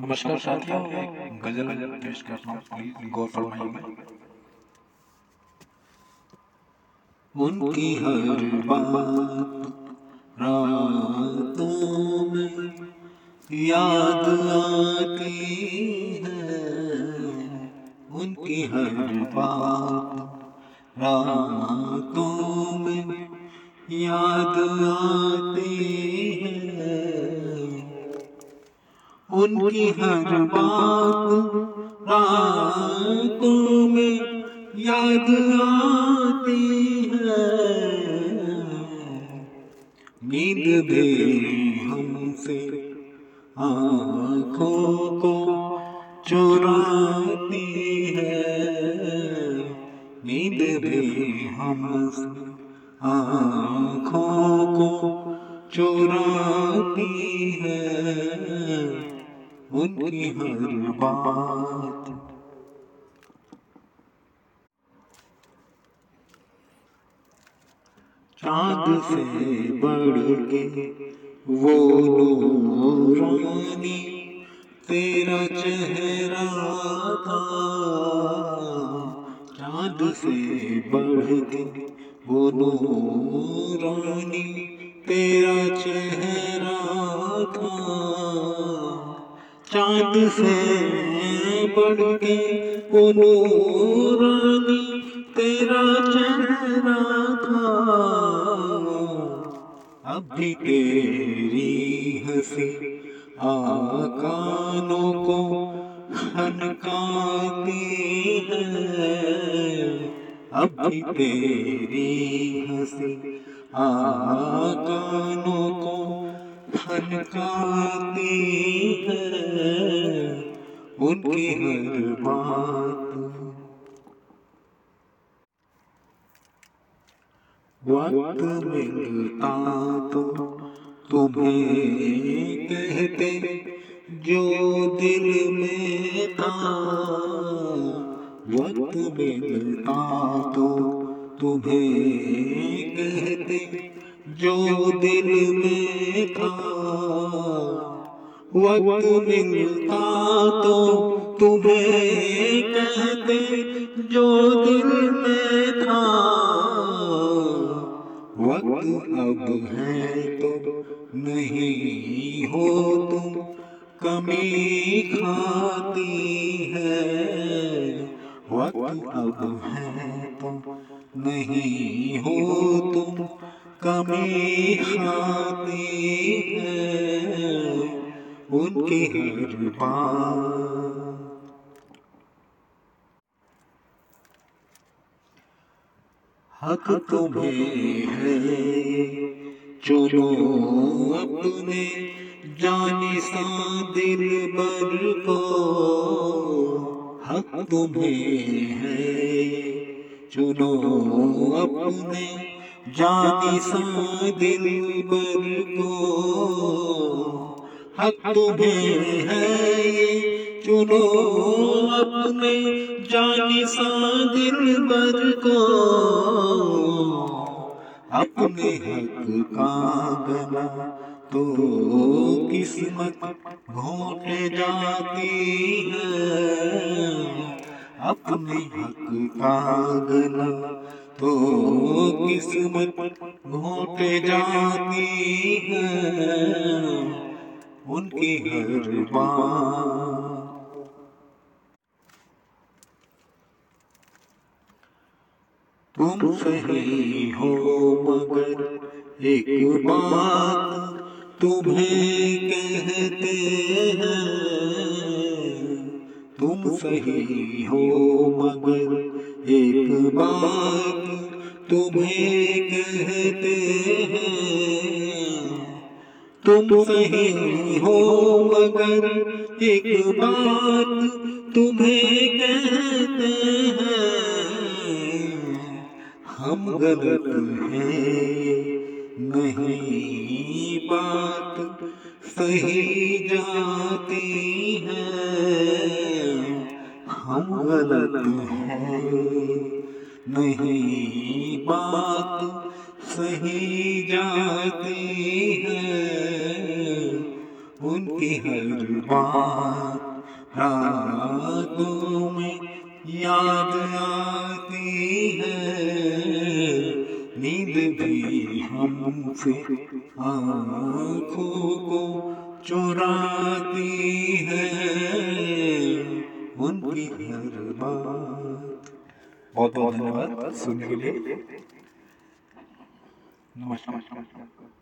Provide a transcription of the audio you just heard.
नमस्कार साथियों, गजल पेश कर रहा हूं, प्लीज गौर फरमाइएगा। उनकी हर बात रातों में याद आती है, उनकी हर बात रातों में याद आती है, उनकी हर बात रातों में याद आती है। नींद भी हमसे आँखों को चुराती है, नींद भी हमसे आँखों को चुराती है। उनकी हर बात चाँद से बढ़ के वो नूरानी तेरा चेहरा था, चाँद से बढ़ के वो नूरानी तेरा चेहरा था, चाँद से बढ़ के वो नूरानी तेरा चेहरा था। अब भी तेरी हंसी आँखों को खनकाती है, अब भी तेरी हंसी आँखों को खनकाती है। उनकी हर बात वक्त मिलता तो तुम्हें कहते जो दिल में था, वक्त मिलता तो तुम्हें कहते जो दिल में था, वक्त मिलता तो तुम्हें कहते जो दिल में था। वक्त अब है तो नहीं हो तुम कमी खाती है, वक्त अब है तो नहीं हो तुम कमी खाती है। उनकी हर बात हक तुम्हें है, चुनो अपने जाने सा दिल भर को, हक तुम्हें है, चुनो अपने जाने सा दिल भर को, हक तुम्हें है ये चुनो अपने जाने सा दिल भर को। अपने हक का गला तो किस्मत घोट जाती है, अपने हक का गला तो किस्मत घोट जाती है। उनकी हर बात तुम सही हो मगर एक बात तुम्हें कहते हैं, तुम सही हो मगर एक बात तुम्हें कहते हैं, तुम सही हो मगर एक बात तुम्हें कहते हैं। हम गलत हैं नहीं बात सही जाती है, हम गलत हैं नहीं बात सही जाती है। उनकी हर बात रातों में याद आती है। नींद भी हमसे आँखों को चुराती है। उनकी हर बात। बहुत बहुत धन्यवाद सुनने के लिए। नमस्कार।